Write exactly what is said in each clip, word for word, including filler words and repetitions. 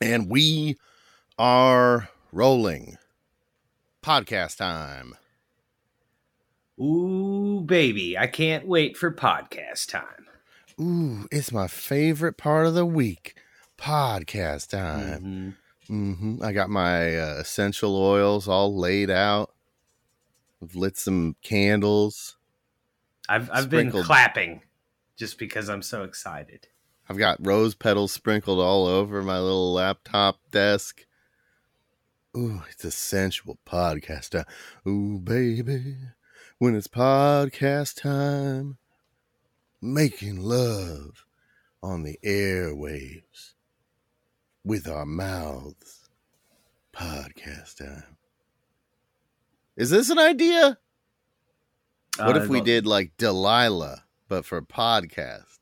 And we are rolling. Podcast time. Ooh, baby. I can't wait for podcast time. Ooh, it's my favorite part of the week. Podcast time. Mm-hmm. Mm-hmm. I got my uh, essential oils all laid out. I've lit some candles. I've I've sprinkled. Been clapping just because I'm so excited. I've got rose petals sprinkled all over my little laptop desk. Ooh, it's a sensual podcast time. Ooh, baby, when it's podcast time, making love on the airwaves with our mouths. Podcast time. Is this an idea? What uh, if we did like Delilah, but for podcasts?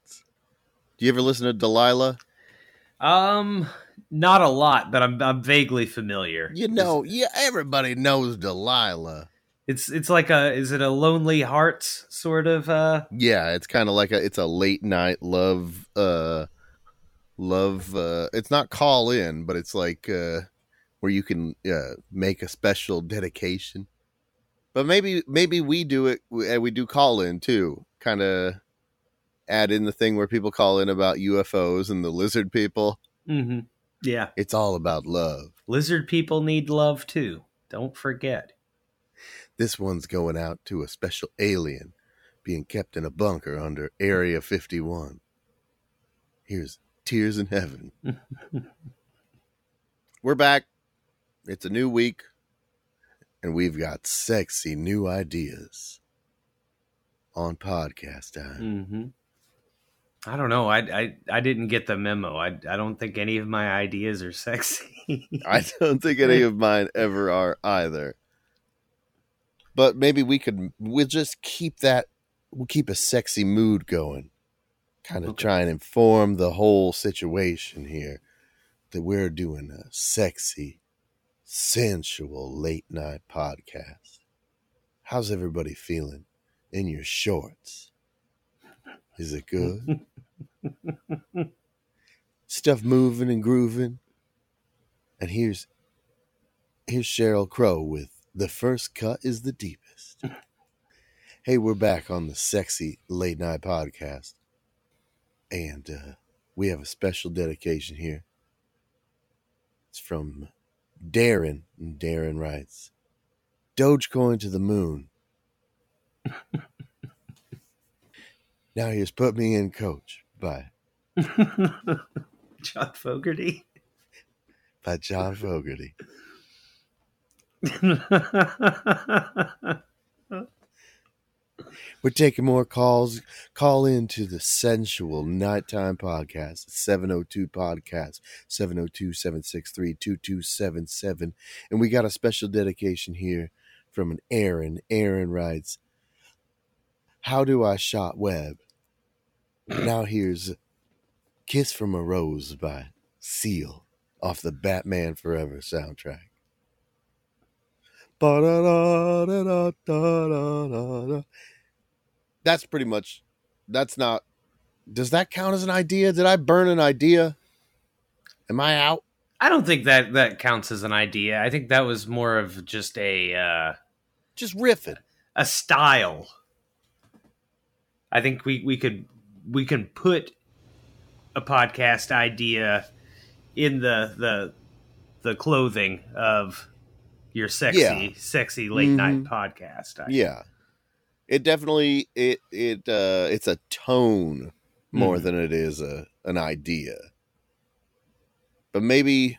Do you ever listen to Delilah? Um, not a lot, but I'm I'm vaguely familiar. You know, it's, yeah, everybody knows Delilah. It's it's like a is it a Lonely Hearts sort of? Uh... Yeah, it's kind of like a it's a late night love uh love. Uh, it's not call in, but it's like uh, where you can uh, make a special dedication. But maybe maybe we do it, we do call in too. Kind of add in the thing where people call in about U F Os and the lizard people. Mm-hmm. Yeah. It's all about love. Lizard people need love too. Don't forget. This one's going out to a special alien being kept in a bunker under Area fifty-one. Here's Tears in Heaven. We're back. It's a new week. And we've got sexy new ideas on podcast time. Mm-hmm. I don't know. I, I I didn't get the memo. I I don't think any of my ideas are sexy. I don't think any of mine ever are either. But maybe we could. We'll just keep that. We'll keep a sexy mood going. Kind of okay. Try and inform the whole situation here that we're doing a sexy, sensual late night podcast. How's everybody feeling in your shorts? Is it good? Stuff moving and grooving. And here's here's Cheryl Crow with The First Cut Is the Deepest. Hey, we're back on the sexy late night podcast, and uh, we have a special dedication here. It's from Darren, and Darren writes, Dogecoin to the moon. Now here's Put Me In Coach by John Fogerty. By John Fogerty. We're taking more calls. Call in to the sensual nighttime podcast, seven oh two podcast, seven oh two, seven six three, two two seven seven. And we got a special dedication here from an Aaron. Aaron writes, How do I shop web? Now here's Kiss from a Rose by Seal off the Batman Forever soundtrack. Ba-da-da-da-da-da-da-da. That's pretty much, that's not, does that count as an idea? Did I burn an idea? Am I out? I don't think that, that counts as an idea. I think that was more of just a, uh, just riffing a style. I think we, we could, we can put a podcast idea in the, the, the clothing of your sexy, yeah. sexy late mm-hmm. night podcast. I yeah. Think. It definitely it it uh, it's a tone more mm. than it is a an idea, but maybe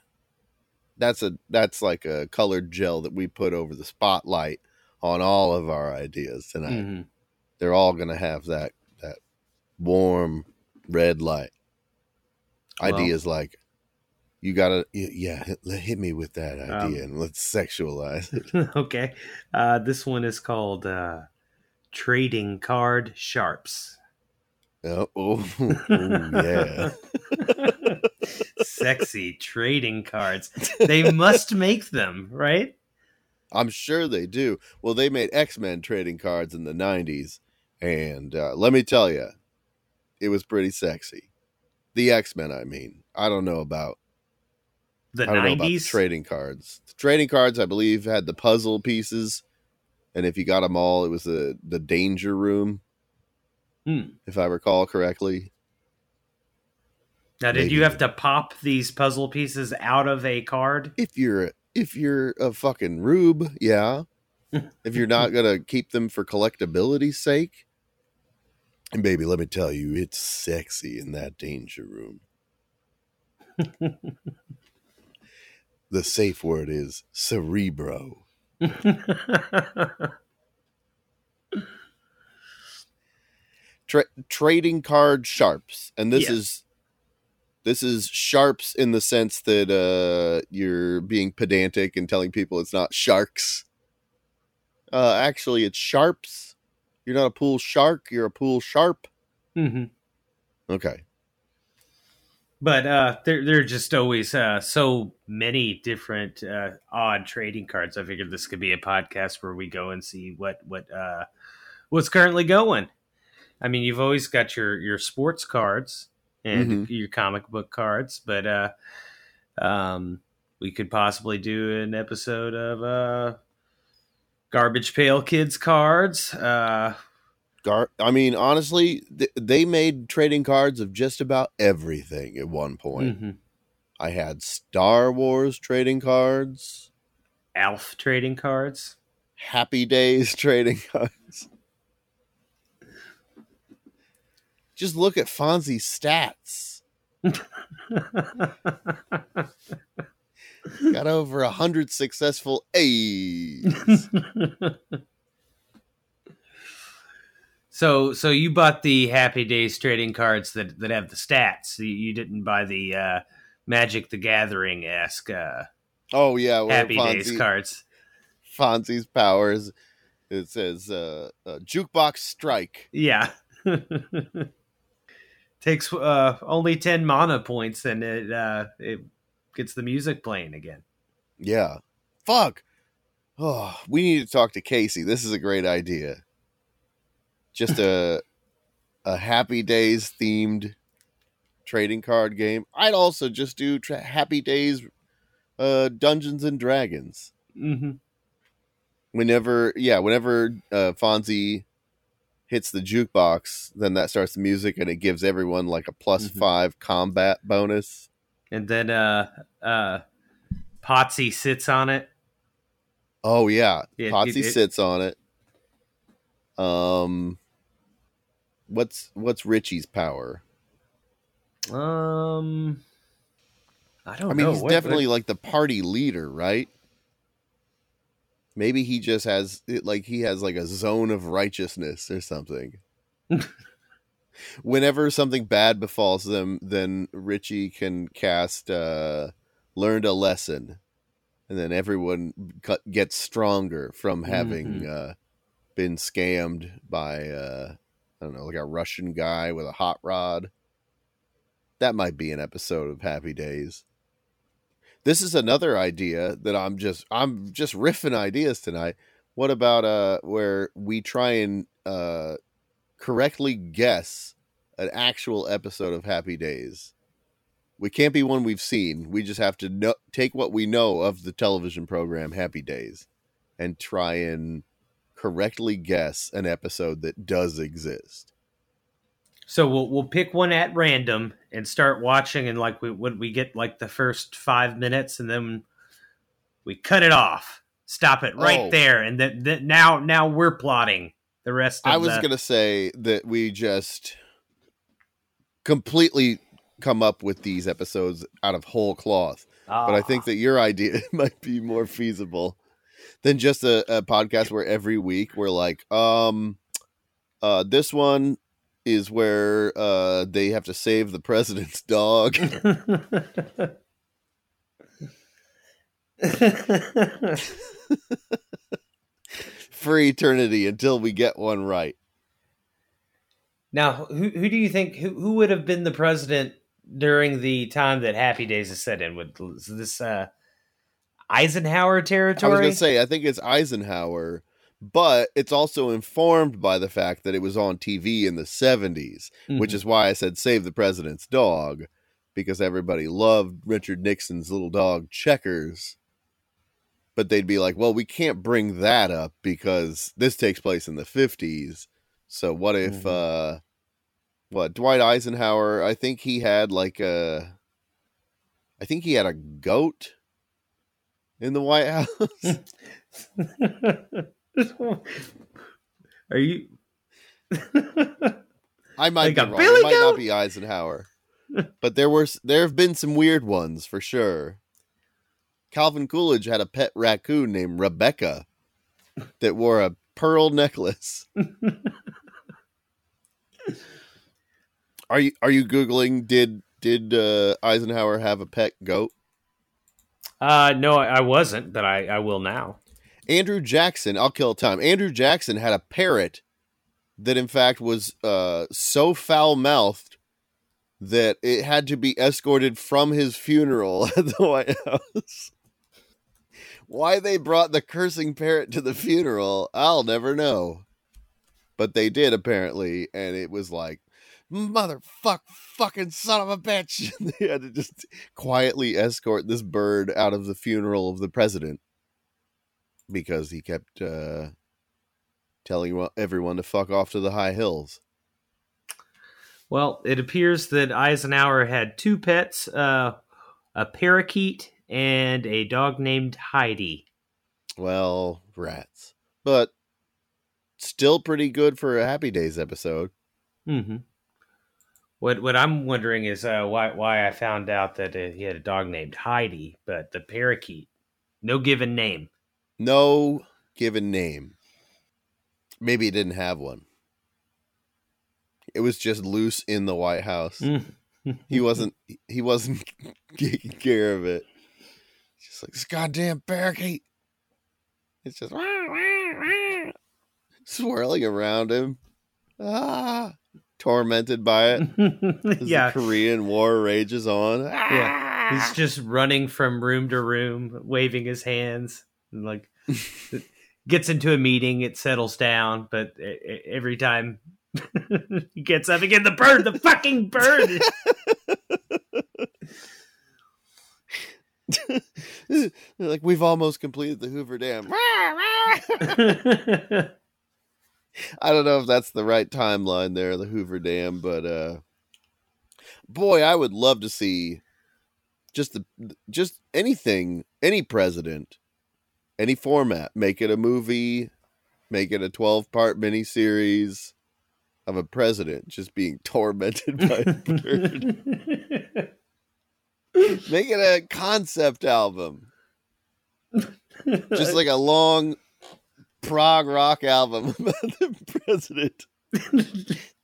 that's a that's like a colored gel that we put over the spotlight on all of our ideas tonight. Mm-hmm. They're all gonna have that that warm red light. Well, ideas like you gotta yeah hit, hit me with that idea um, and let's sexualize it. Okay, uh, this one is called. Uh... Trading Card Sharps. Oh, oh, oh yeah. Sexy trading cards. They must make them, right? I'm sure they do. Well, they made X-Men trading cards in the nineties. And uh, let me tell you, it was pretty sexy. The X-Men, I mean. I don't know about the I don't nineties know about the trading cards. The trading cards, I believe, had the puzzle pieces, and if you got them all, it was the the danger room, hmm. if I recall correctly. Now, did Maybe. you have to pop these puzzle pieces out of a card? If you're if you're a fucking rube, yeah. If you're not gonna keep them for collectability's sake. And baby, let me tell you, it's sexy in that danger room. The safe word is cerebro. Tra- trading card sharps, and this yes. is this is sharps in the sense that uh, you're being pedantic and telling people it's not sharks. Uh, actually, it's sharps. You're not a pool shark. You're a pool sharp. Mm-hmm. Okay. But uh, there, there are just always uh, so many different uh, odd trading cards. I figured this could be a podcast where we go and see what what uh, what's currently going. I mean, you've always got your, your sports cards and mm-hmm. your comic book cards, but uh, um, we could possibly do an episode of. Uh, Garbage Pail Kids cards. Uh, Gar- I mean, honestly, th- they made trading cards of just about everything at one point. Mm-hmm. I had Star Wars trading cards. A L F trading cards. Happy Days trading cards. Just look at Fonzie's stats. Got over a hundred successful A's. so, so you bought the Happy Days trading cards that, that have the stats. You, you didn't buy the uh, Magic the Gathering-esque. Uh, oh yeah, well, Happy Fonzie, Days cards. Fonzie's powers. It says uh, uh, jukebox strike. Yeah. Takes uh, only ten mana points, and it uh, it. Gets the music playing again. Yeah. Fuck. Oh, we need to talk to Casey. This is a great idea. Just a a Happy Days themed trading card game. I'd also just do tra- Happy Days uh, Dungeons and Dragons. Mm-hmm. Whenever, yeah, whenever uh, Fonzie hits the jukebox, then that starts the music and it gives everyone like a plus mm-hmm. five combat bonus. And then uh, uh, Potsy sits on it. Oh, yeah. yeah Potsy it, it, sits on it. Um, What's what's Richie's power? Um, I don't know. I mean, know. he's what, definitely what? like the party leader, right? Maybe he just has, it, like, he has like a zone of righteousness or something. Whenever something bad befalls them, then Richie can cast uh, Learned a Lesson. And then everyone cu- gets stronger from having mm-hmm. uh, been scammed by, uh, I don't know, like a Russian guy with a hot rod. That might be an episode of Happy Days. This is another idea that I'm just, I'm just riffing ideas tonight. What about uh, where we try and... Uh, correctly guess an actual episode of Happy Days. We can't be one we've seen. We just have to know, take what we know of the television program Happy Days and try and correctly guess an episode that does exist. So we'll we'll pick one at random and start watching, and like we when we get like the first five minutes and then we cut it off. Stop it right oh. there and then th- now now we're plotting. The rest of I was the... going to say that we just completely come up with these episodes out of whole cloth. Ah. But I think that your idea might be more feasible than just a, a podcast where every week we're like, um, uh, this one is where uh, they have to save the president's dog. For eternity until we get one right. Now, who who do you think who, who would have been the president during the time that Happy Days is set in? With this uh, Eisenhower territory? I was going to say, I think it's Eisenhower, but it's also informed by the fact that it was on T V in the seventies, mm-hmm. which is why I said save the president's dog, because everybody loved Richard Nixon's little dog Checkers. But they'd be like, well, we can't bring that up because this takes place in the fifties. So what if, mm-hmm. uh, what, Dwight Eisenhower, I think he had like a, I think he had a goat in the White House. Are you? I might like be wrong. It might goat? Not be Eisenhower. But there were, there have been some weird ones for sure. Calvin Coolidge had a pet raccoon named Rebecca that wore a pearl necklace. Are you are you Googling? Did did uh, Eisenhower have a pet goat? Uh, no, I, I wasn't, but I, I will now. Andrew Jackson, I'll kill time. Andrew Jackson had a parrot that, in fact, was uh, so foul-mouthed that it had to be escorted from his funeral at the White House. Why they brought the cursing parrot to the funeral, I'll never know. But they did, apparently, and it was like, motherfuck, fucking son of a bitch. They had to just quietly escort this bird out of the funeral of the president because he kept uh, telling everyone to fuck off to the high hills. Well, it appears that Eisenhower had two pets, uh, a parakeet and a dog named Heidi. Well, rats. But still pretty good for a Happy Days episode. Mm-hmm. What what I'm wondering is uh, why why I found out that uh, he had a dog named Heidi, but the parakeet, no given name. No given name. Maybe he didn't have one. It was just loose in the White House. he wasn't he wasn't taking care of it. Just like this goddamn parakeet. It's just swirling around him. Ah, tormented by it. As yeah. The Korean War rages on. Yeah. He's just running from room to room, waving his hands and like gets into a meeting, it settles down, but every time he gets up again. The bird, the fucking bird. Like we've almost completed the Hoover Dam. I don't know if that's the right timeline there, the Hoover Dam, but uh, boy, I would love to see just the just anything, any president, any format. Make it a movie, make it a twelve part miniseries. Of a president just being tormented by a bird. Make it a concept album. Just like a long prog rock album about the president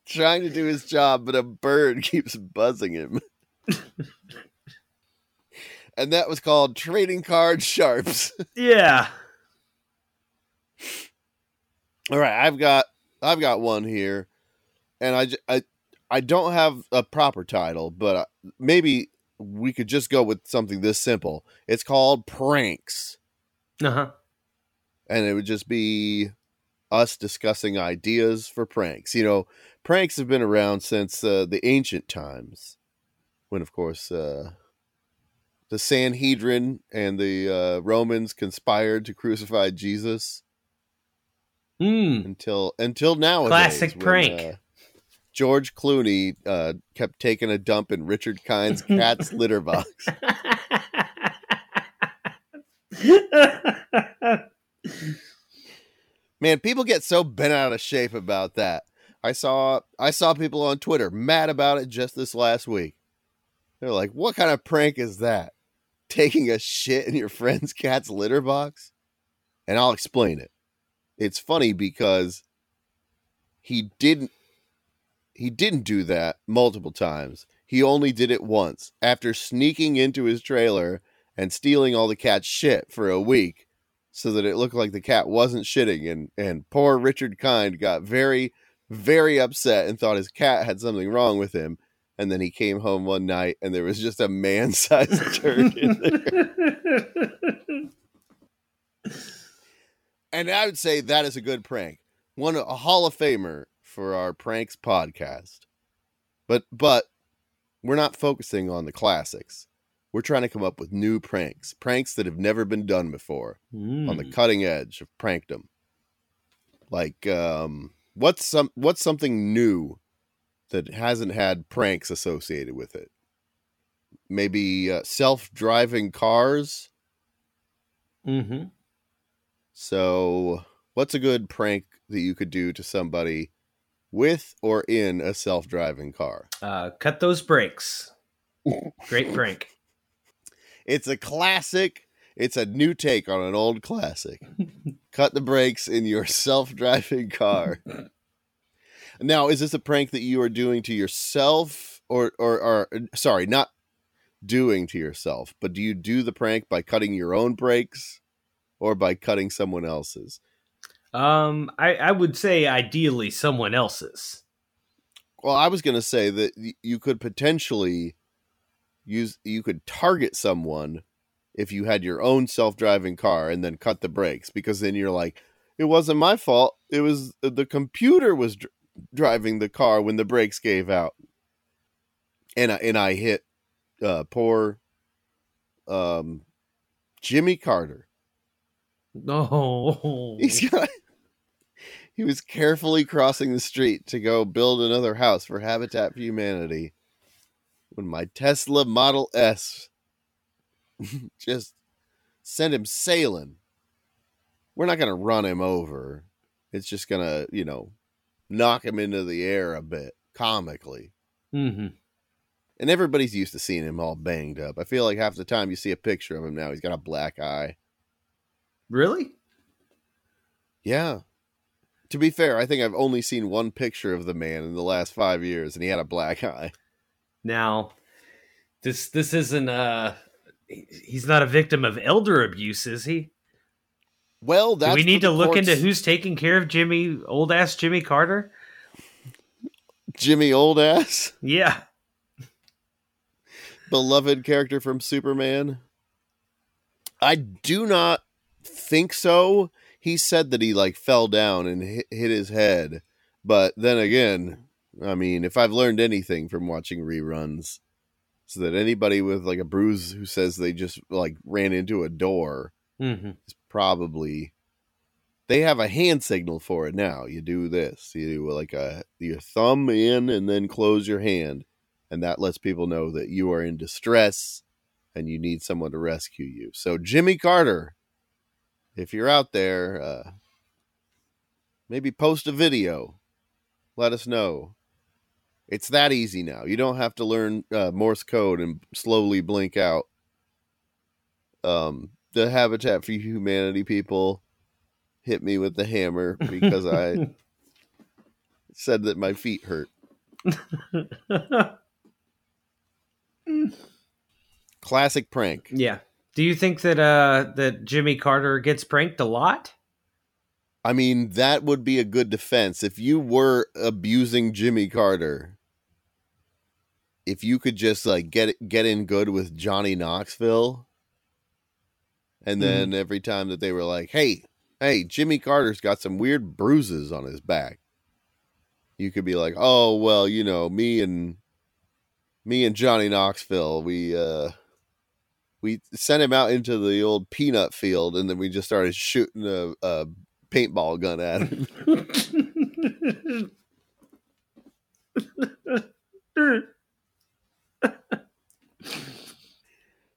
trying to do his job, but a bird keeps buzzing him. And that was called Trading Card Sharps. Yeah. All right, I've got I've got one here. And I, I, I don't have a proper title, but maybe we could just go with something this simple. It's called Pranks. Uh-huh. And it would just be us discussing ideas for pranks. You know, pranks have been around since uh, the ancient times when, of course, uh, the Sanhedrin and the uh, Romans conspired to crucify Jesus. Mm. Until, until nowadays. Classic prank. When, uh, George Clooney uh, kept taking a dump in Richard Kine's cat's litter box. Man, people get so bent out of shape about that. I saw I saw people on Twitter mad about it just this last week. They're like, "What kind of prank is that? Taking a shit in your friend's cat's litter box?" And I'll explain it. It's funny because he didn't He didn't do that multiple times. He only did it once after sneaking into his trailer and stealing all the cat's shit for a week so that it looked like the cat wasn't shitting. And, and poor Richard Kind got very, very upset and thought his cat had something wrong with him. And then he came home one night and there was just a man-sized turd in there. And I would say that is a good prank. One, a Hall of Famer for our pranks podcast, but but We're not focusing on the classics. We're trying to come up with new pranks, pranks that have never been done before, mm. on the cutting edge of prankdom. Like, um, what's some what's something new that hasn't had pranks associated with it? Maybe uh, self-driving cars. Mm-hmm. So, what's a good prank that you could do to somebody with or in a self-driving car? Uh, cut those brakes. Great prank. It's a classic. It's a new take on an old classic. Cut the brakes in your self-driving car. Now, is this a prank that you are doing to yourself, or, or, or, sorry, not doing to yourself, but do you do the prank by cutting your own brakes or by cutting someone else's? Um, I, I would say ideally someone else's. Well, I was going to say that y- you could potentially use, you could target someone if you had your own self-driving car and then cut the brakes, because then you're like, it wasn't my fault. It was the computer was dr- driving the car when the brakes gave out. And I, and I hit uh, poor um, Jimmy Carter. No, he's got, he was carefully crossing the street to go build another house for Habitat for Humanity when my Tesla Model S just sent him sailing. We're not going to run him over. It's just going to, you know, knock him into the air a bit comically. Mm-hmm. And everybody's used to seeing him all banged up. I feel like half the time you see a picture of him now, he's got a black eye. Really? Yeah. To be fair, I think I've only seen one picture of the man in the last five years, and he had a black eye. Now, this this isn't a... He's not a victim of elder abuse, is he? Well, that's... Do we need to look into who's taking care of Jimmy, old-ass Jimmy Carter? Jimmy old-ass? Yeah. Beloved character from Superman? I do not... think so. He said that he like fell down and hit, hit his head, but then again, I mean, if I've learned anything from watching reruns, so that anybody with like a bruise who says they just like ran into a door, mm-hmm. is probably, they have a hand signal for it now. You do this, you do like a your thumb in and then close your hand, and that lets people know that you are in distress and you need someone to rescue you. So Jimmy Carter, if you're out there, uh, maybe post a video. Let us know. It's that easy now. You don't have to learn uh, Morse code and slowly blink out. Um, the Habitat for Humanity people hit me with the hammer because I said that my feet hurt. Classic prank. Yeah. Do you think that uh, that Jimmy Carter gets pranked a lot? I mean, that would be a good defense. If you were abusing Jimmy Carter, if you could just like get get in good with Johnny Knoxville, and then mm. every time that they were like, "Hey, hey, Jimmy Carter's got some weird bruises on his back," you could be like, "Oh, well, you know, me and me and Johnny Knoxville, we." Uh, We sent him out into the old peanut field, and then we just started shooting a, a paintball gun at him.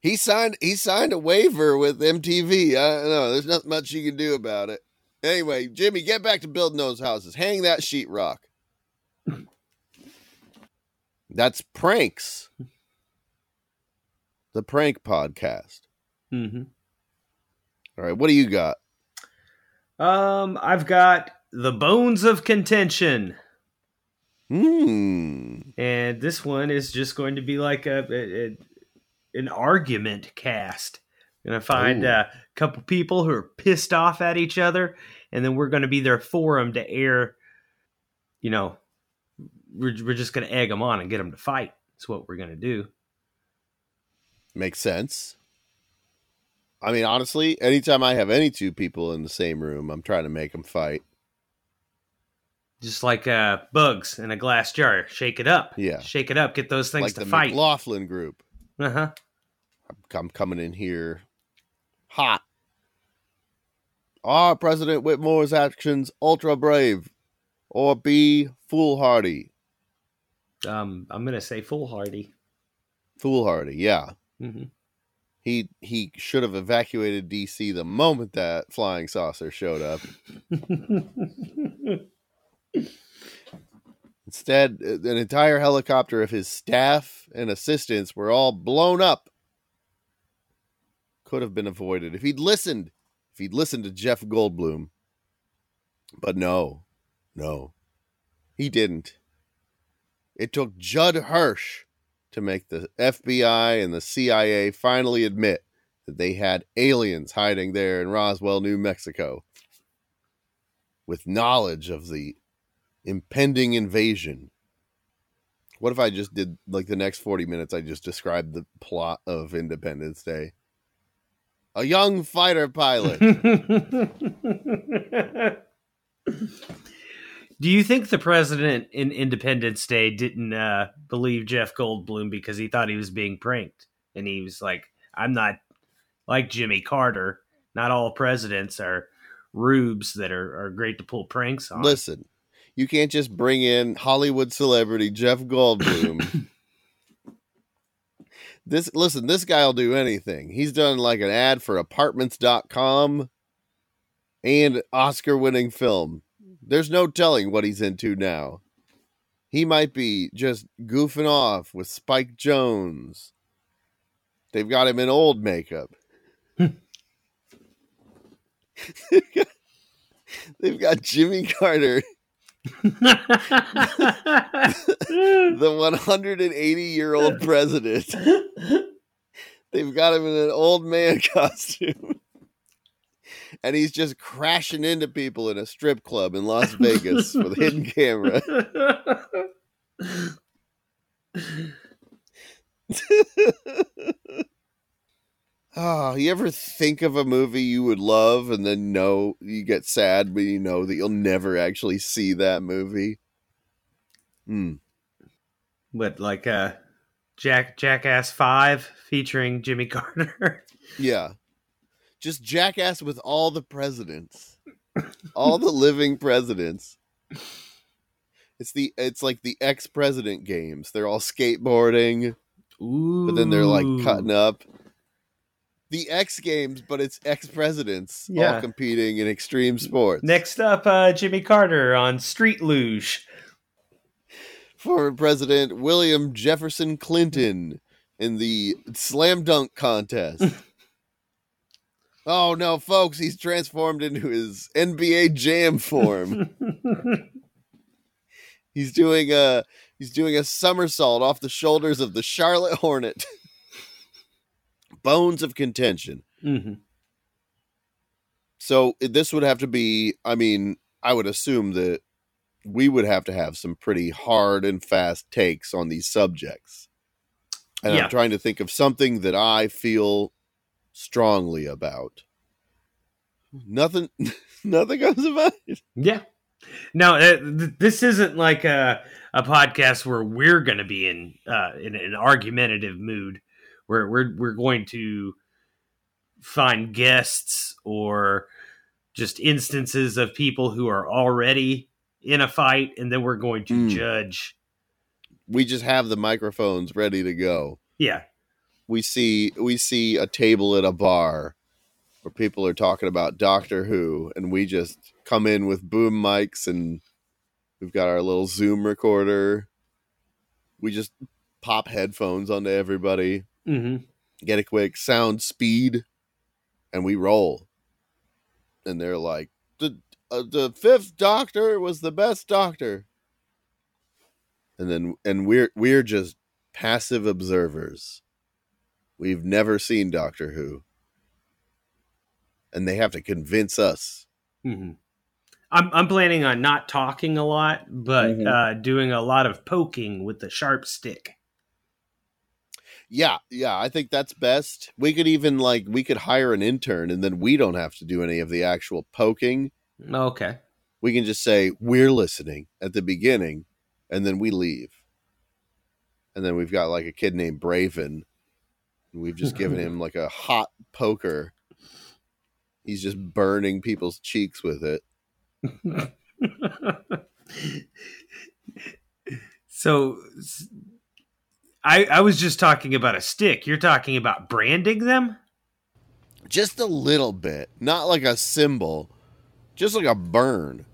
he signed. He signed a waiver with M T V. I don't know. There's not much you can do about it. Anyway, Jimmy, get back to building those houses. Hang that sheetrock. That's pranks. The prank podcast. Mm-hmm. All right, what do you got? Um, I've got the bones of contention. Hmm. And this one is just going to be like a, a, a an argument cast. I'm gonna find Ooh. a couple people who are pissed off at each other, and then we're going to be their forum to air. You know, we're we're just going to egg them on and get them to fight. That's what we're going to do. Makes sense. I mean, honestly, anytime I have any two people in the same room, I'm trying to make them fight. Just like uh, bugs in a glass jar. Shake it up. Yeah. Shake it up. Get those things like to the fight. The McLaughlin group. Uh-huh. I'm, I'm coming in here hot. Are President Whitmore's actions ultra brave or be foolhardy? Um, I'm going to say foolhardy. Foolhardy, yeah. Mm-hmm. He he should have evacuated D C the moment that flying saucer showed up. Instead, an entire helicopter of his staff and assistants were all blown up. Could have been avoided if he'd listened. If he'd listened to Jeff Goldblum. But no, no, he didn't. It took Judd Hirsch to make the F B I and the C I A finally admit that they had aliens hiding there in Roswell, New Mexico. With knowledge of the impending invasion. What if I just did, like, the next forty minutes, I just described the plot of Independence Day? A young fighter pilot. Do you think the president in Independence Day didn't uh, believe Jeff Goldblum because he thought he was being pranked? And he was like, I'm not like Jimmy Carter. Not all presidents are rubes that are, are great to pull pranks on. Listen, you can't just bring in Hollywood celebrity Jeff Goldblum. This listen, this guy will do anything. He's done like an ad for apartments dot com and Oscar-winning film. There's no telling what he's into now. He might be just goofing off with Spike Jones. They've got him in old makeup. They've got, they've got Jimmy Carter. The one hundred eighty year old president. They've got him in an old man costume. And he's just crashing into people in a strip club in Las Vegas with a hidden camera. Oh, you ever think of a movie you would love and then know you get sad, but you know that you'll never actually see that movie? Hmm. What, like uh, Jack Jackass five featuring Jimmy Carter? Yeah. Just Jackass with all the presidents. All the living presidents. It's the it's like the ex-president games. They're all skateboarding. Ooh. But then they're like cutting up. The X Games, but it's ex-presidents yeah. all competing in extreme sports. Next up, uh, Jimmy Carter on Street Luge. Former President William Jefferson Clinton in the slam dunk contest. Oh, no, folks, he's transformed into his N B A Jam form. He's doing a he's doing a somersault off the shoulders of the Charlotte Hornet. Bones of contention. Mm-hmm. So this would have to be, I mean, I would assume that we would have to have some pretty hard and fast takes on these subjects. And yeah. I'm trying to think of something that I feel strongly about. Nothing, nothing comes to mind. Yeah. No, uh, th- this isn't like a, a podcast where we're going to be in, uh, in an argumentative mood. We're we're we're going to find guests or just instances of people who are already in a fight, and then we're going to mm. judge. We just have the microphones ready to go. Yeah, we see we see a table at a bar where people are talking about Doctor Who, and we just come in with boom mics, and we've got our little Zoom recorder. We just pop headphones onto everybody. Mm-hmm. Get a quick sound speed, and we roll. And they're like, the uh, the fifth Doctor was the best Doctor. And then, and we're we're just passive observers. We've never seen Doctor Who, and they have to convince us. Mm-hmm. I'm I'm planning on not talking a lot, but mm-hmm. uh, doing a lot of poking with the sharp stick. Yeah, yeah, I think that's best. We could even, like, we could hire an intern, and then we don't have to do any of the actual poking. Okay. we can just say we're listening at the beginning, and then we leave. And then we've got like a kid named Braven, and we've just given him like a hot poker. He's just burning people's cheeks with it. So I, I was just talking about a stick. You're talking about branding them? Just a little bit. Not like a symbol. Just like a burn.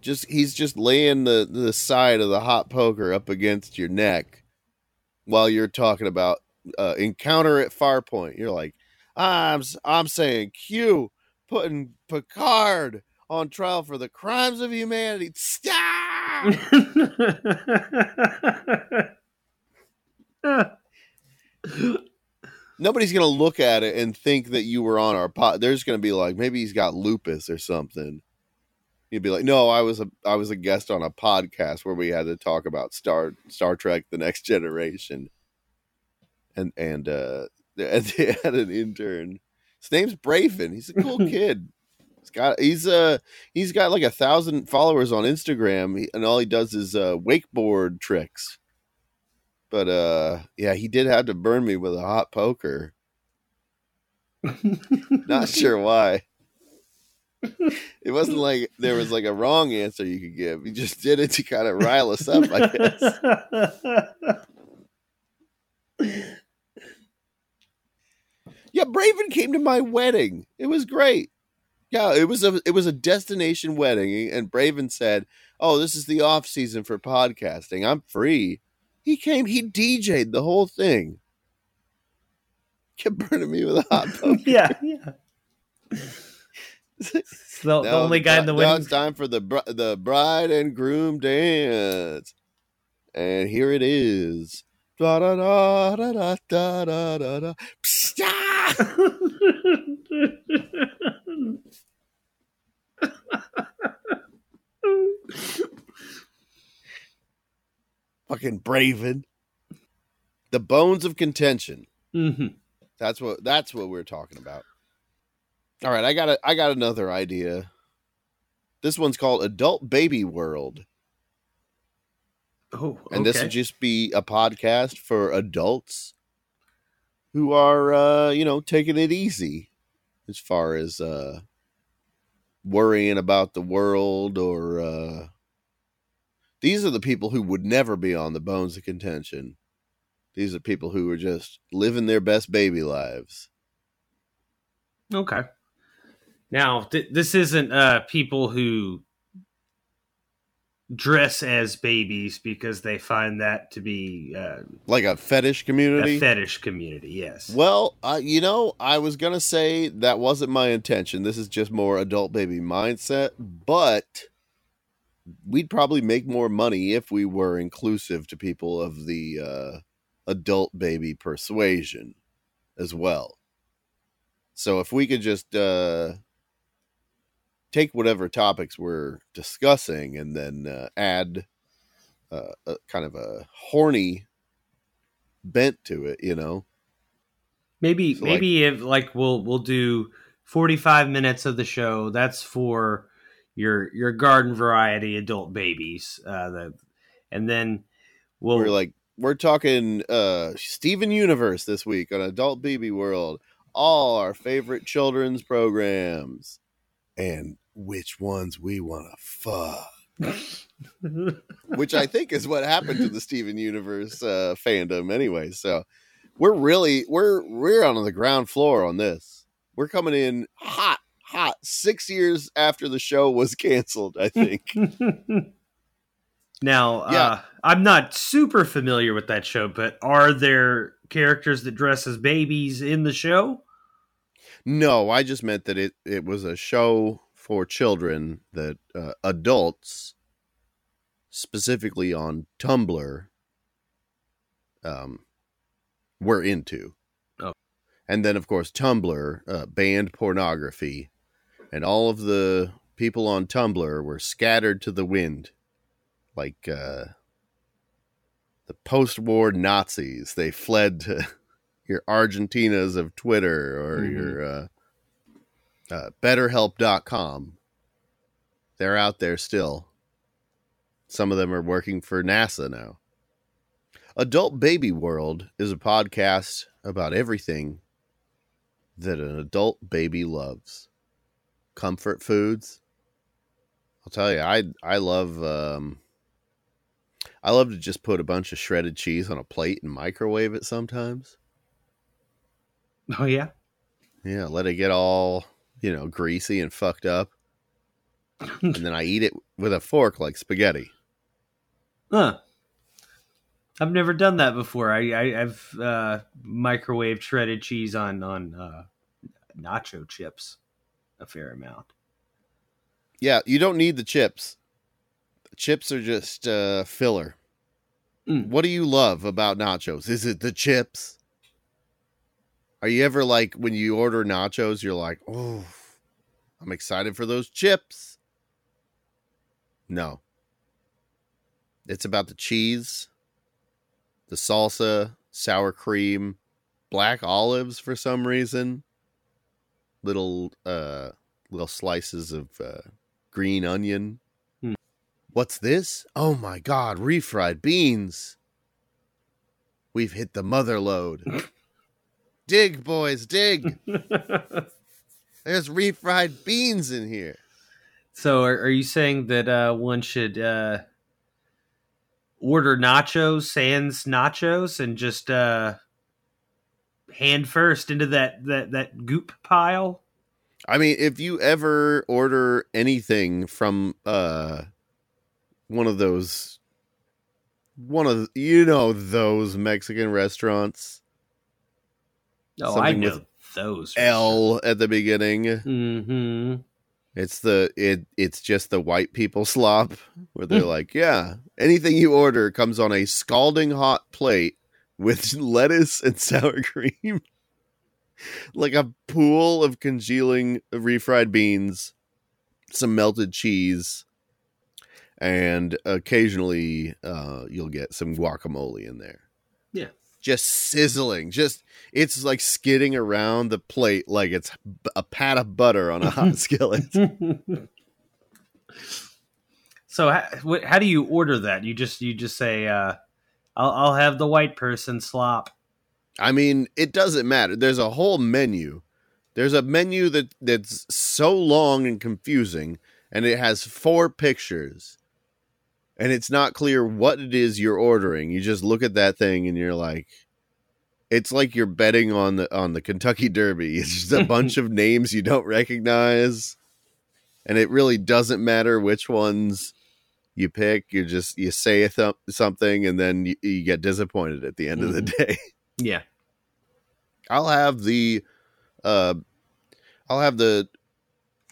Just he's just laying the, the side of the hot poker up against your neck while you're talking about uh, encounter at Farpoint. You're like, I'm I'm saying Q putting Picard on trial for the crimes of humanity. Stop! Nobody's going to look at it and think that you were on our pod. They're just going to be like, maybe he's got lupus or something. You'd be like, no, I was a I was a guest on a podcast where we had to talk about Star Star Trek: The Next Generation. And and uh, they had an intern. His name's Braven. He's a cool kid. He's got he's uh he's got like a thousand followers on Instagram, and all he does is uh, wakeboard tricks. But, uh, yeah, he did have to burn me with a hot poker. Not sure why. It wasn't like there was like a wrong answer you could give. He just did it to kind of rile us up, I guess. Yeah, Braven came to my wedding. It was great. Yeah, it was a it was a destination wedding, and Braven said, "Oh, this is the off season for podcasting. I'm free." He came, he D J'd the whole thing. Kept burning me with a hot poker. Yeah, yeah. It's the, the only guy in the wedding. Now it's time for the, the bride and groom dance. And here it is. Da da da da da da da da. Psst! Fucking Braven. The bones of contention. Mm-hmm. That's what that's what we're talking about. All right, I got a, I got another idea. This one's called Adult Baby World. Oh, okay. And this would just be a podcast for adults who are, uh, you know, taking it easy as far as uh, worrying about the world or... Uh, These are the people who would never be on the bones of contention. These are people who are just living their best baby lives. Okay. Now, th- this isn't uh, people who dress as babies because they find that to be... Uh, like a fetish community? A fetish community, yes. Well, uh, you know, I was going to say that wasn't my intention. This is just more adult baby mindset, but... We'd probably make more money if we were inclusive to people of the uh, adult baby persuasion as well. So if we could just uh, take whatever topics we're discussing and then uh, add uh, a kind of a horny bent to it, you know, maybe, so maybe like, if like we'll, we'll do forty-five minutes of the show. That's for your your garden variety adult babies, uh, the, and then we'll we're like we're talking uh, Steven Universe this week on Adult Baby World, all our favorite children's programs, and which ones we want to fuck, which I think is what happened to the Steven Universe uh, fandom anyway. So we're really we're we're on the ground floor on this. We're coming in hot. Hot six years after the show was canceled, I think. Now, yeah. uh, I'm not super familiar with that show, but are there characters that dress as babies in the show? No, I just meant that it, it was a show for children that uh, adults, specifically on Tumblr, um, were into. Oh. And then, of course, Tumblr uh, banned pornography. And all of the people on Tumblr were scattered to the wind, like uh, the post-war Nazis. They fled to your Argentinas of Twitter or mm-hmm. your uh, uh, BetterHelp dot com. They're out there still. Some of them are working for NASA now. Adult Baby World is a podcast about everything that an adult baby loves. Comfort foods. I'll tell you, I I love um, I love to just put a bunch of shredded cheese on a plate and microwave it sometimes. Oh yeah, yeah. Let it get all, you know, greasy and fucked up, and then I eat it with a fork like spaghetti. Huh. I've never done that before. I, I I've uh, microwaved shredded cheese on on uh, nacho chips a fair amount. Yeah, you don't need the chips. The chips are just uh, filler. Mm. What do you love about nachos? Is it the chips? Are you ever like, when you order nachos, you're like, oh, I'm excited for those chips? No. It's about the cheese, the salsa, sour cream, black olives for some reason, little uh, little slices of... Uh, green onion. Hmm. What's this? Oh my God, refried beans. We've hit the mother load. Dig, boys, dig. There's refried beans in here. So are, are you saying that uh, one should uh, order nachos, sans nachos, and just uh, hand first into that, that, that goop pile? I mean, if you ever order anything from uh, one of those, one of the, you know, those Mexican restaurants. Oh, I know those. L at the beginning. Mm-hmm. It's the it. It's just the white people slop where they're like, yeah, anything you order comes on a scalding hot plate with lettuce and sour cream. Like a pool of congealing refried beans, some melted cheese, and occasionally uh, you'll get some guacamole in there. Yeah. Just sizzling. Just, it's like skidding around the plate like it's a pat of butter on a hot skillet. So how, how do you order that? You just, you just say, uh, I'll, I'll have the white person slop. I mean, it doesn't matter. There's a whole menu. There's a menu that, that's so long and confusing, and it has four pictures, and it's not clear what it is you're ordering. You just look at that thing, and you're like, it's like you're betting on the on the Kentucky Derby. It's just a bunch of names you don't recognize, and it really doesn't matter which ones you pick. You just you say th- something, and then you, you get disappointed at the end mm-hmm. of the day. Yeah, I'll have the, uh, I'll have the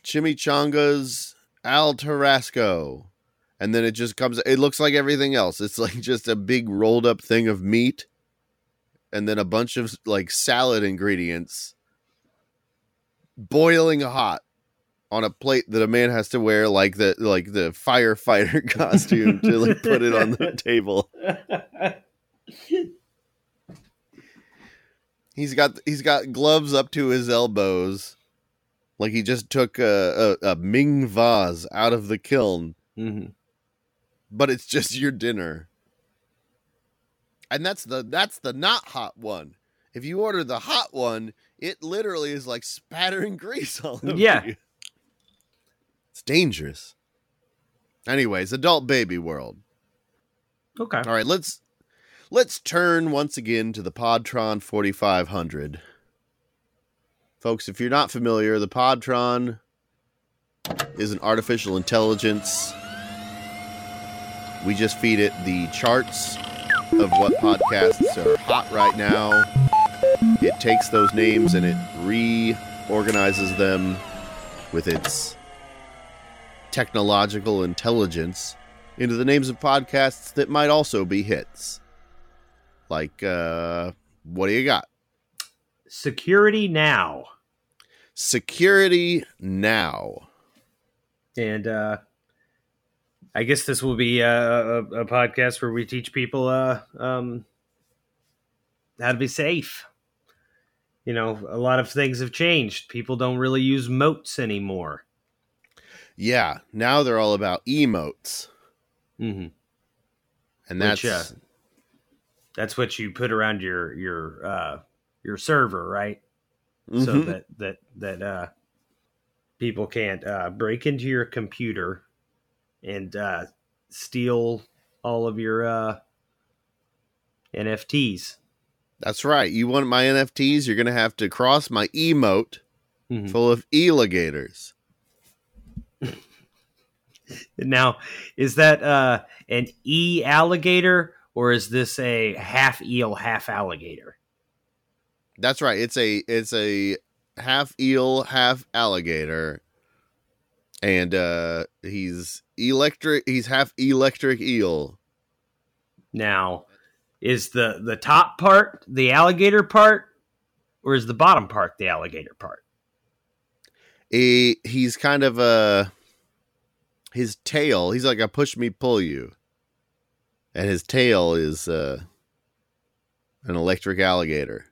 chimichangas al Tabasco, and then it just comes. It looks like everything else. It's like just a big rolled up thing of meat, and then a bunch of like salad ingredients, boiling hot on a plate that a man has to wear like the like the firefighter costume to like put it on the table. He's got he's got gloves up to his elbows, like he just took a, a, a Ming vase out of the kiln. Mm-hmm. But it's just your dinner, and that's the that's the not hot one. If you order the hot one, it literally is like spattering grease all over yeah. you. It's dangerous. Anyways, Adult Baby World. Okay. All right, let's. Let's turn once again to the Podtron forty-five hundred. Folks, if you're not familiar, the Podtron is an artificial intelligence. We just feed it the charts of what podcasts are hot right now. It takes those names and it reorganizes them with its technological intelligence into the names of podcasts that might also be hits. Like, uh, what do you got? Security Now. Security Now. And uh, I guess this will be uh, a, a podcast where we teach people uh, um, how to be safe. You know, a lot of things have changed. People don't really use moats anymore. Yeah, now they're all about emotes. Mm-hmm. And that's Which, uh, that's what you put around your your uh, your server, right? Mm-hmm. So that that that uh, people can't uh, break into your computer and uh, steal all of your uh, N F Ts. That's right. You want my N F Ts? You're gonna have to cross my emote mm-hmm. full of e-ligators. Now, is that uh, an e alligator or is this a half eel, half alligator? That's right. It's a it's a half eel, half alligator, and uh, he's electric. He's half electric eel. Now, is the the top part the alligator part, or is the bottom part the alligator part? He, he's kind of a. His tail, he's like a push me, pull you. And his tail is uh, an electric alligator.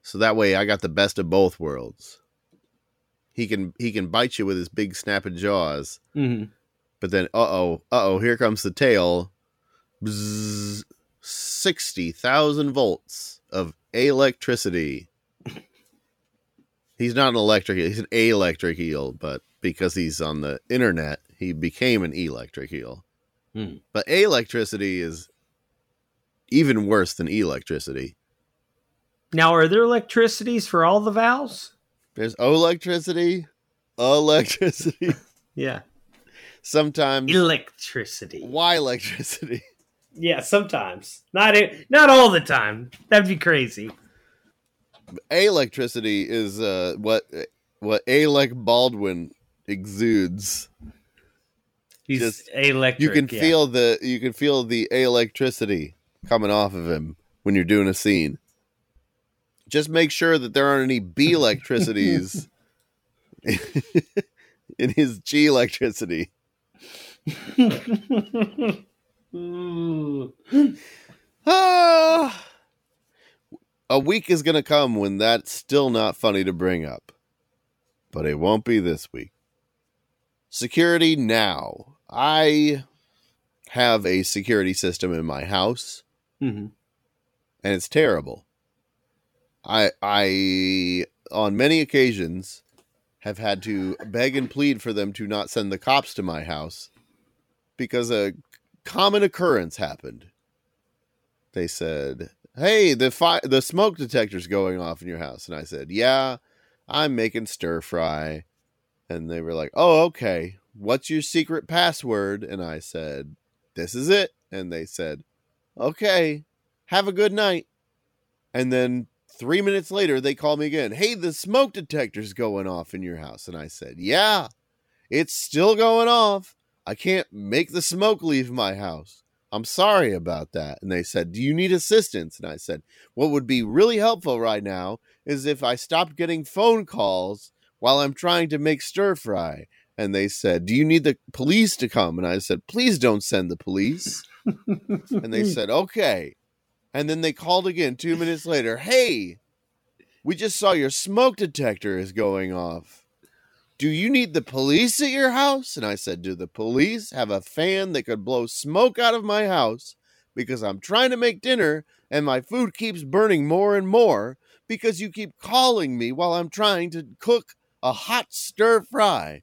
So that way I got the best of both worlds. He can he can bite you with his big snapping jaws. Mm-hmm. But then, uh-oh, uh-oh, here comes the tail. sixty thousand volts of electricity. He's not an electric, he's an electric eel, but because he's on the internet, he became an electric eel. Hmm. But electricity is even worse than electricity. Now, are there electricities for all the vowels? There's electricity, electricity. Yeah. Sometimes. Electricity. Why electricity? Yeah, sometimes. Not not all the time. That'd be crazy. Electricity is uh, what what Alec Baldwin exudes. He's Just, electric. You can yeah. feel the you can feel the electricity coming off of him when you're doing a scene. Just make sure that there aren't any B electricities in his G electricity. Ah. A week is going to come when that's still not funny to bring up. But it won't be this week. Security now. I have a security system in my house. Mm-hmm. And it's terrible. I, I, on many occasions, have had to beg and plead for them to not send the cops to my house. Because a common occurrence happened. They said... Hey, the fi- the smoke detector's going off in your house. And I said, yeah, I'm making stir fry. And they were like, oh, okay. What's your secret password? And I said, this is it. And they said, okay, have a good night. And then three minutes later, they called me again. Hey, the smoke detector's going off in your house. And I said, yeah, it's still going off. I can't make the smoke leave my house. I'm sorry about that. And they said, do you need assistance? And I said, what would be really helpful right now is if I stopped getting phone calls while I'm trying to make stir fry. And they said, do you need the police to come? And I said, please don't send the police. And they said, okay. And then they called again two minutes later. Hey, we just saw your smoke detector is going off. Do you need the police at your house? And I said, do the police have a fan that could blow smoke out of my house because I'm trying to make dinner and my food keeps burning more and more because you keep calling me while I'm trying to cook a hot stir fry.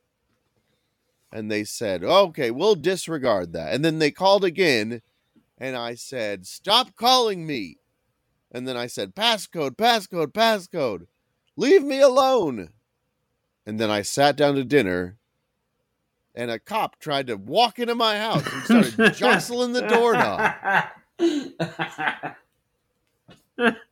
And they said, okay, we'll disregard that. And then they called again and I said, stop calling me. And then I said, passcode, passcode, passcode, leave me alone. And then I sat down to dinner, and a cop tried to walk into my house and started jostling the doorknob. And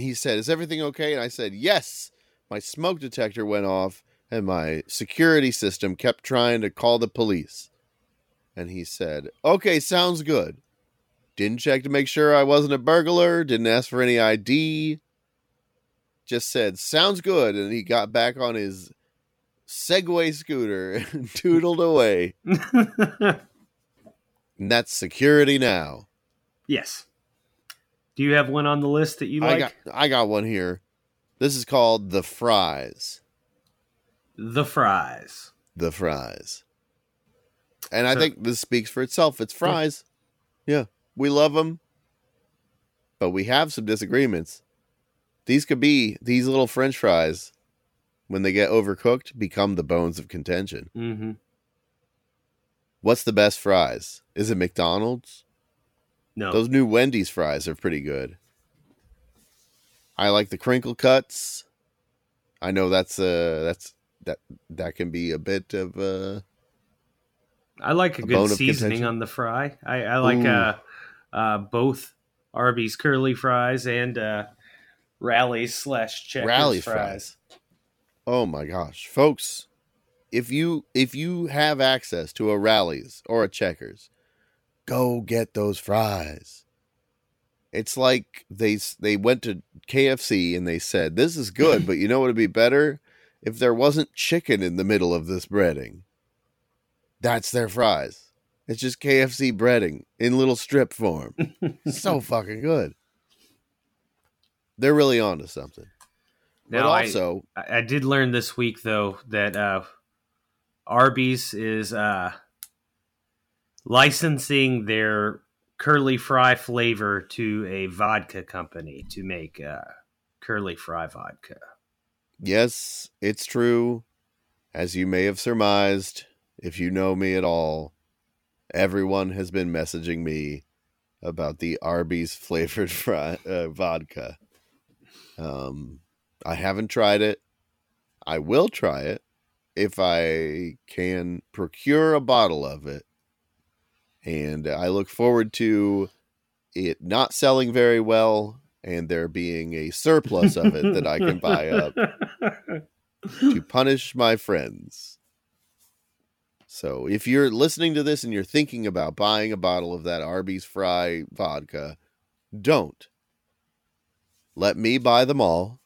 he said, is everything okay? And I said, yes. My smoke detector went off, and my security system kept trying to call the police. And he said, okay, sounds good. Didn't check to make sure I wasn't a burglar. Didn't ask for any I D. Just said, sounds good. And he got back on his Segway scooter and toodled away. And that's security now. Yes. Do you have one on the list that you like? I got, I got one here. This is called The Fries. The Fries. The Fries. And so, I think this speaks for itself. It's fries. Yeah. yeah. We love them. But we have some disagreements. These could be, these little French fries, when they get overcooked, become the bones of contention. Mm-hmm. What's the best fries? Is it McDonald's? No. Those new Wendy's fries are pretty good. I like the crinkle cuts. I know that's uh that's that that can be a bit of uh I like a, a good seasoning on the fry. I, I like uh, uh both Arby's curly fries and uh Rally's slash Checkers Rally fries. fries. Oh my gosh, folks. If you if you have access to a Rally's or a Checkers, go get those fries. It's like they they went to K F C and they said, this is good, but you know what would be better? If there wasn't chicken in the middle of this breading. That's their fries. It's just K F C breading in little strip form. So fucking good. They're really on to something. Now, but also, I, I did learn this week, though, that uh, Arby's is uh, licensing their curly fry flavor to a vodka company to make uh, curly fry vodka. Yes, it's true. As you may have surmised, if you know me at all, everyone has been messaging me about the Arby's flavored fry, uh, vodka. Um, I haven't tried it. I will try it if I can procure a bottle of it. And I look forward to it not selling very well and there being a surplus of it that I can buy up to punish my friends. So if you're listening to this and you're thinking about buying a bottle of that Arby's fry vodka, don't. Let me buy them all,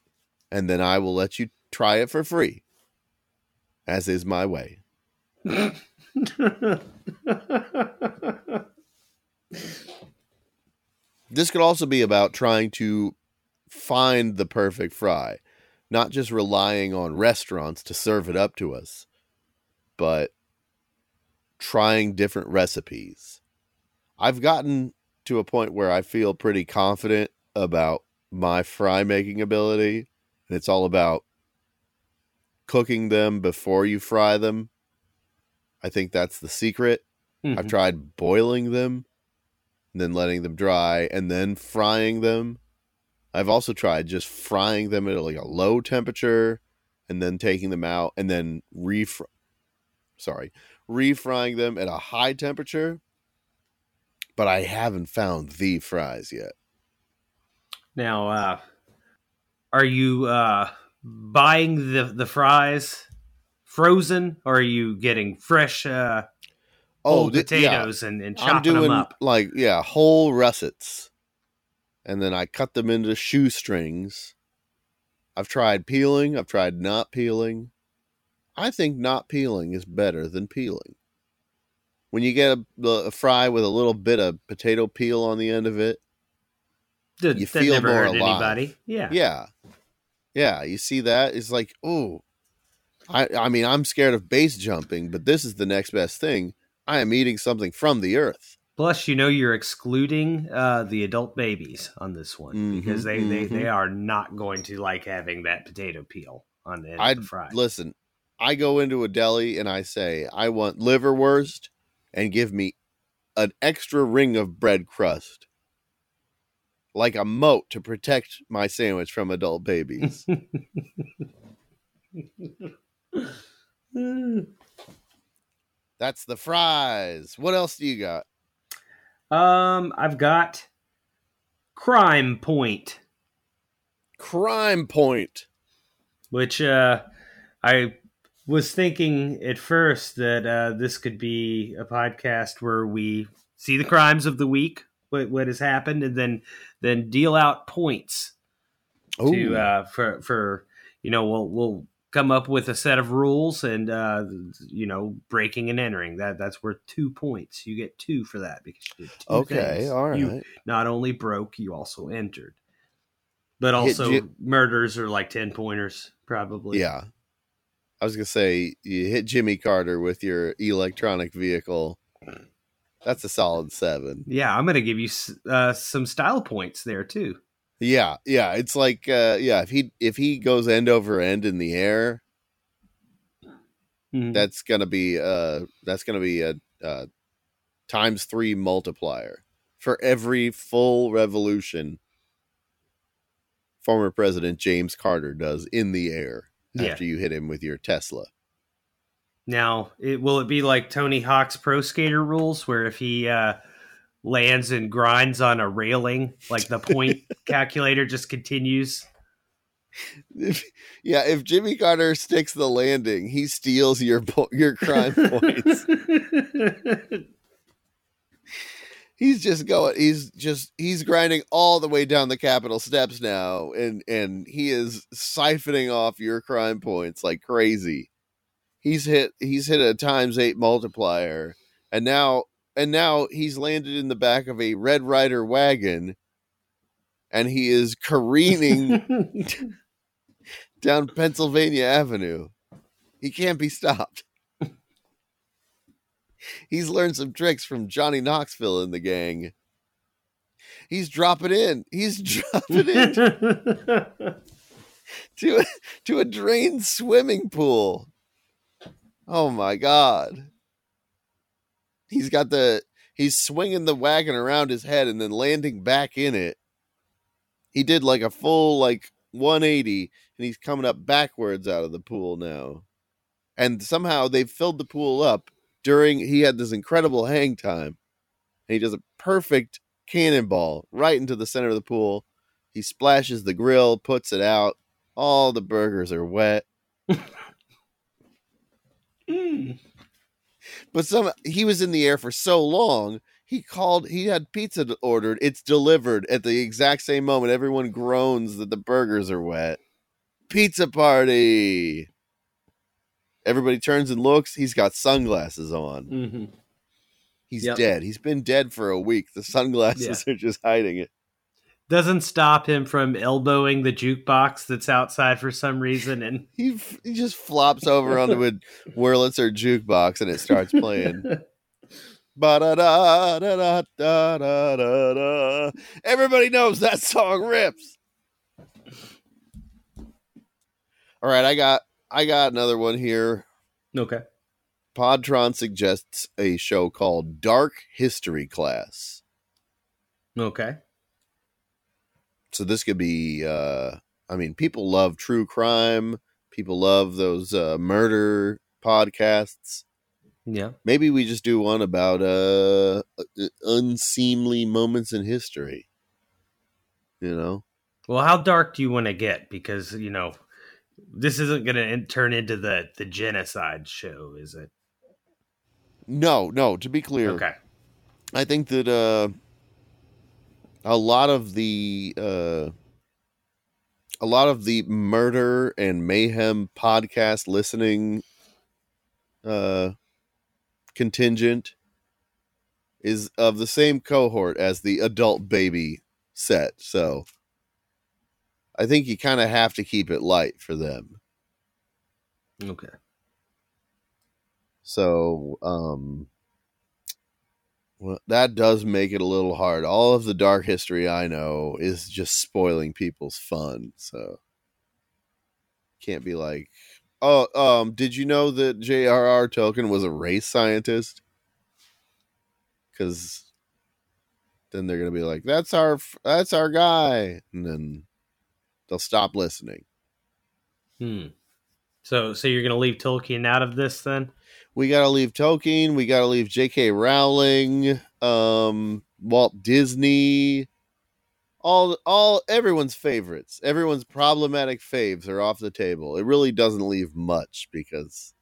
and then I will let you try it for free, as is my way. This could also be about trying to find the perfect fry, not just relying on restaurants to serve it up to us, but trying different recipes. I've gotten to a point where I feel pretty confident about my fry making ability, and it's all about cooking them before you fry them. I think that's the secret. Mm-hmm. I've tried boiling them, and then letting them dry, and then frying them. I've also tried just frying them at like a low temperature, and then taking them out, and then refry. Sorry, refrying them at a high temperature. But I haven't found the fries yet. Now, uh, are you uh, buying the the fries frozen, or are you getting fresh uh, whole oh, th- potatoes yeah. and, and chopping I'm doing, them up? Like, yeah, whole russets. And then I cut them into shoestrings. I've tried peeling. I've tried not peeling. I think not peeling is better than peeling. When you get a, a fry with a little bit of potato peel on the end of it, Dude, you that feel never more hurt alive. Anybody. Yeah. Yeah. Yeah. You see that? It's like, oh, I, I mean, I'm scared of base jumping, but this is the next best thing. I am eating something from the earth. Plus, you know, you're excluding uh, the adult babies on this one mm-hmm, because they, mm-hmm. they, they are not going to like having that potato peel on the end I'd, of the fry. Listen, I go into a deli and I say, I want liverwurst and give me an extra ring of bread crust. Like a moat to protect my sandwich from adult babies. That's the fries. What else do you got? Um, I've got Crime Point. Crime Point. Which uh, I was thinking at first that uh, this could be a podcast where we see the crimes of the week. What what has happened, and then then deal out points Ooh. to uh, for for you know we'll we'll come up with a set of rules and, uh, you know, breaking and entering. That that's worth two points. You get two for that because you did two okay, things. All right. You not only broke, you also entered. But also G- murders are like ten pointers, probably. Yeah. I was going to say, you hit Jimmy Carter with your electronic vehicle. That's a solid seven. Yeah, I'm going to give you uh, some style points there, too. Yeah, yeah, it's like, uh, yeah, if he if he goes end over end in the air, mm-hmm. that's gonna be uh that's gonna be a, a times three multiplier for every full revolution former President James Carter does in the air after yeah. you hit him with your Tesla. Now, it, will it be like Tony Hawk's Pro Skater rules, where if he uh, lands and grinds on a railing, like the point calculator just continues? If, yeah, if Jimmy Carter sticks the landing, he steals your your crime points. He's just going. He's just he's grinding all the way down the Capitol steps now, and and he is siphoning off your crime points like crazy. He's hit. He's hit a times eight multiplier, and now. And now he's landed in the back of a Red Ryder wagon, and he is careening down Pennsylvania Avenue. He can't be stopped. He's learned some tricks from Johnny Knoxville and the gang. He's dropping in. He's dropping in to, to a drained swimming pool. Oh, my God. He's got the, he's swinging the wagon around his head and then landing back in it. He did like a full, like one eighty, and he's coming up backwards out of the pool now. And somehow they filled the pool up during, he had this incredible hang time. And he does a perfect cannonball right into the center of the pool. He splashes the grill, puts it out. All the burgers are wet. mm. But some he was in the air for so long, he called, he had pizza ordered. It's delivered at the exact same moment. Everyone groans that the burgers are wet. Pizza party. Everybody turns and looks. He's got sunglasses on. Mm-hmm. He's yep. dead. He's been dead for a week. The sunglasses yeah. are just hiding it. Doesn't stop him from elbowing the jukebox that's outside for some reason. And he, f- he just flops over onto a Wurlitzer jukebox and it starts playing. Ba-da-da-da-da-da-da-da. Everybody knows that song rips. All right. I got, I got another one here. Okay. Podtron suggests a show called Dark History Class. Okay. So this could be, uh, I mean, people love true crime. People love those uh, murder podcasts. Yeah. Maybe we just do one about uh, unseemly moments in history. You know? Well, how dark do you want to get? Because, you know, this isn't going to turn into the, the genocide show, is it? No, no. To be clear. Okay. I think that... Uh, A lot of the uh, a lot of the murder and mayhem podcast listening uh, contingent is of the same cohort as the adult baby set. So I think you kind of have to keep it light for them. Okay. So, um... well, that does make it a little hard. All of the dark history I know is just spoiling people's fun. So can't be like, oh, um, did you know that J R R Tolkien was a race scientist? Because then they're going to be like, that's our, that's our guy. And then they'll stop listening. Hmm. So, so you're going to leave Tolkien out of this then? We got to leave Tolkien. We got to leave J K Rowling, um, Walt Disney, all, all everyone's favorites, everyone's problematic faves are off the table. It really doesn't leave much because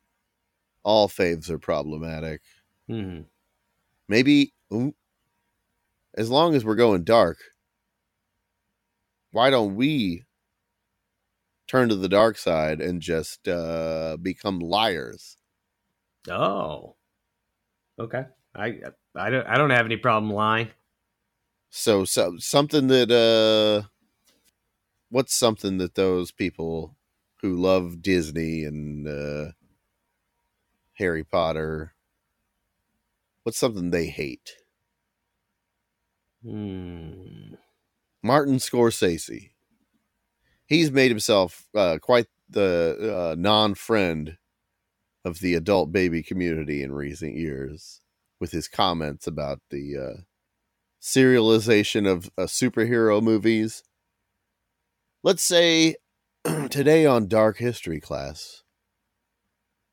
all faves are problematic. Mm-hmm. Maybe ooh, as long as we're going dark, why don't we turn to the dark side and just uh, become liars. Oh, okay. I I don't I don't have any problem lying. So so something that uh, what's something that those people who love Disney and uh, Harry Potter, what's something they hate? Hmm. Martin Scorsese. He's made himself uh, quite the uh, non-friend of the adult baby community in recent years with his comments about the uh, serialization of uh, superhero movies. Let's say today on Dark History class,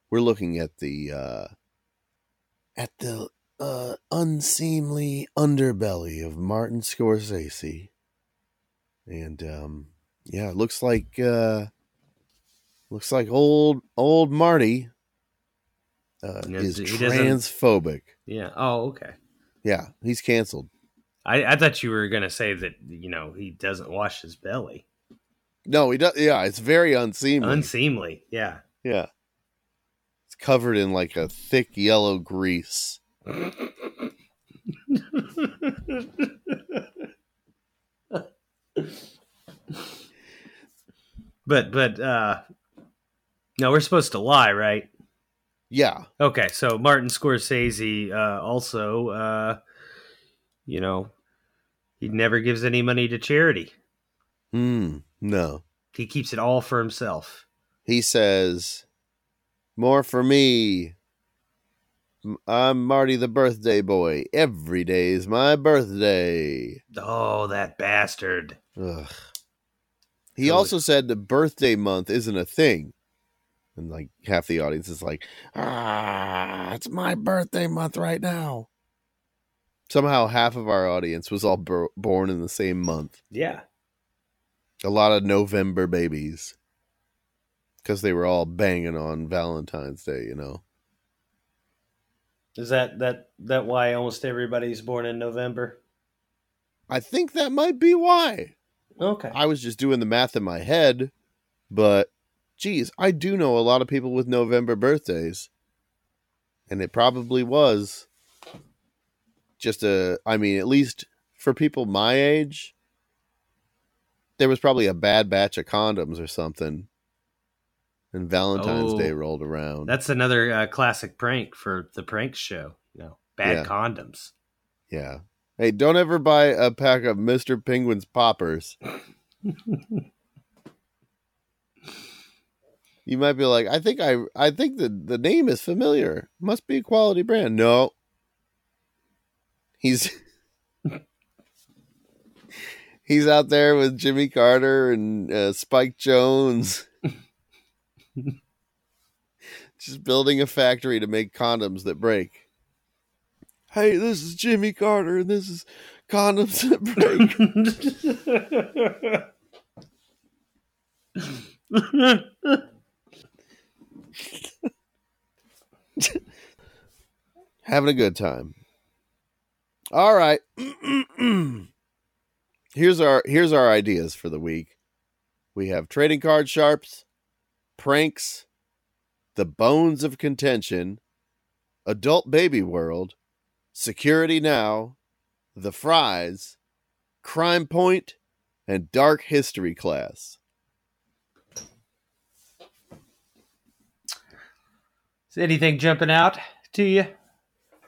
we're looking at the uh, at the uh, unseemly underbelly of Martin Scorsese, and um, yeah, it looks like uh, looks like old old Marty. Uh, no, is transphobic. Yeah. Oh, okay. Yeah, he's canceled. I, I thought you were going to say that, you know, he doesn't wash his belly. No, he does. Yeah, it's very unseemly. Unseemly. Yeah. Yeah. It's covered in like a thick yellow grease. but but uh, no, we're supposed to lie, right? Yeah. Okay. So Martin Scorsese uh, also, uh, you know, he never gives any money to charity. Mm, no. He keeps it all for himself. He says, more for me. I'm Marty the birthday boy. Every day is my birthday. Oh, that bastard. Ugh. He Holy- also said that birthday month isn't a thing. And like half the audience is like, ah, it's my birthday month right now. Somehow half of our audience was all b- born in the same month. Yeah. A lot of November babies. Because they were all banging on Valentine's Day, you know. Is that, that, that why almost everybody's born in November? I think that might be why. Okay. I was just doing the math in my head, but geez, I do know a lot of people with November birthdays, and it probably was just a, I mean, at least for people my age, there was probably a bad batch of condoms or something, and Valentine's oh, Day rolled around. That's another uh, classic prank for the prank show, you know, bad yeah. condoms. Yeah. Hey, don't ever buy a pack of Mister Penguin's poppers. You might be like, I think I, I think the, the name is familiar. Must be a quality brand. No, he's he's out there with Jimmy Carter and uh, Spike Jones, just building a factory to make condoms that break. Hey, this is Jimmy Carter, and this is condoms that break. Having a good time. All right. here's our here's our ideas for the week. We have trading card sharps, pranks, the bones of contention, adult baby world, security now, the fries, crime point, and dark history class. Is anything jumping out to you?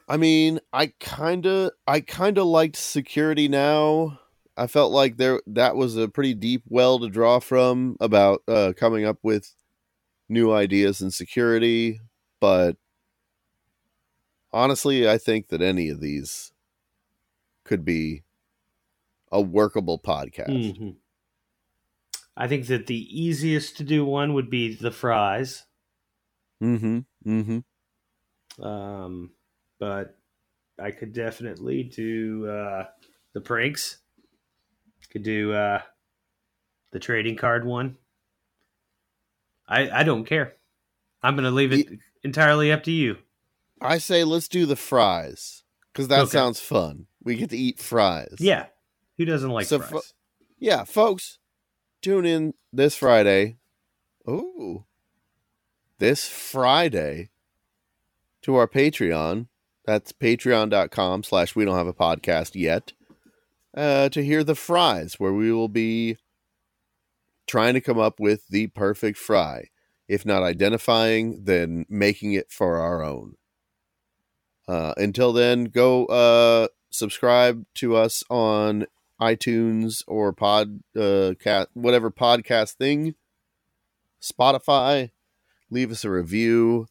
I mean, I kind of I kind of liked Security Now. I felt like there that was a pretty deep well to draw from about uh, coming up with new ideas in security. But honestly, I think that any of these could be a workable podcast. Mm-hmm. I think that the easiest to do one would be the fries. Mm-hmm. Mm-hmm. Um, but I could definitely do uh, the pranks. Could do uh, the trading card one. I I don't care. I'm gonna leave it, it entirely up to you. I say let's do the fries because that okay. sounds fun. We get to eat fries. Yeah. Who doesn't like so fries? Fo- yeah, folks, tune in this Friday Oh, this Friday to our Patreon. That's patreon.com slash we don't have a podcast yet. Uh, to hear the fries, where we will be trying to come up with the perfect fry. If not identifying, then making it for our own. Uh, until then, go uh, subscribe to us on iTunes or pod, uh, cat, whatever podcast thing, Spotify. Leave us a review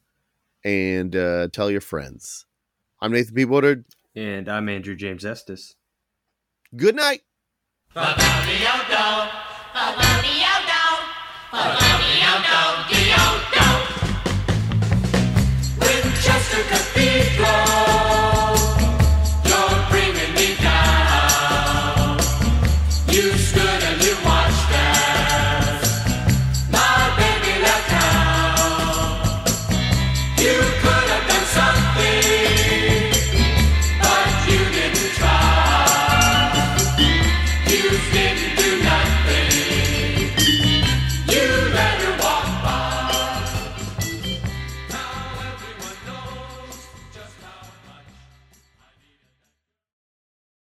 and uh, tell your friends. I'm Nathan P. Woodard. And I'm Andrew James Estes. Good night. Ba-ba-be-o-do. Ba-ba-be-o-do. Ba-ba-be-o-do.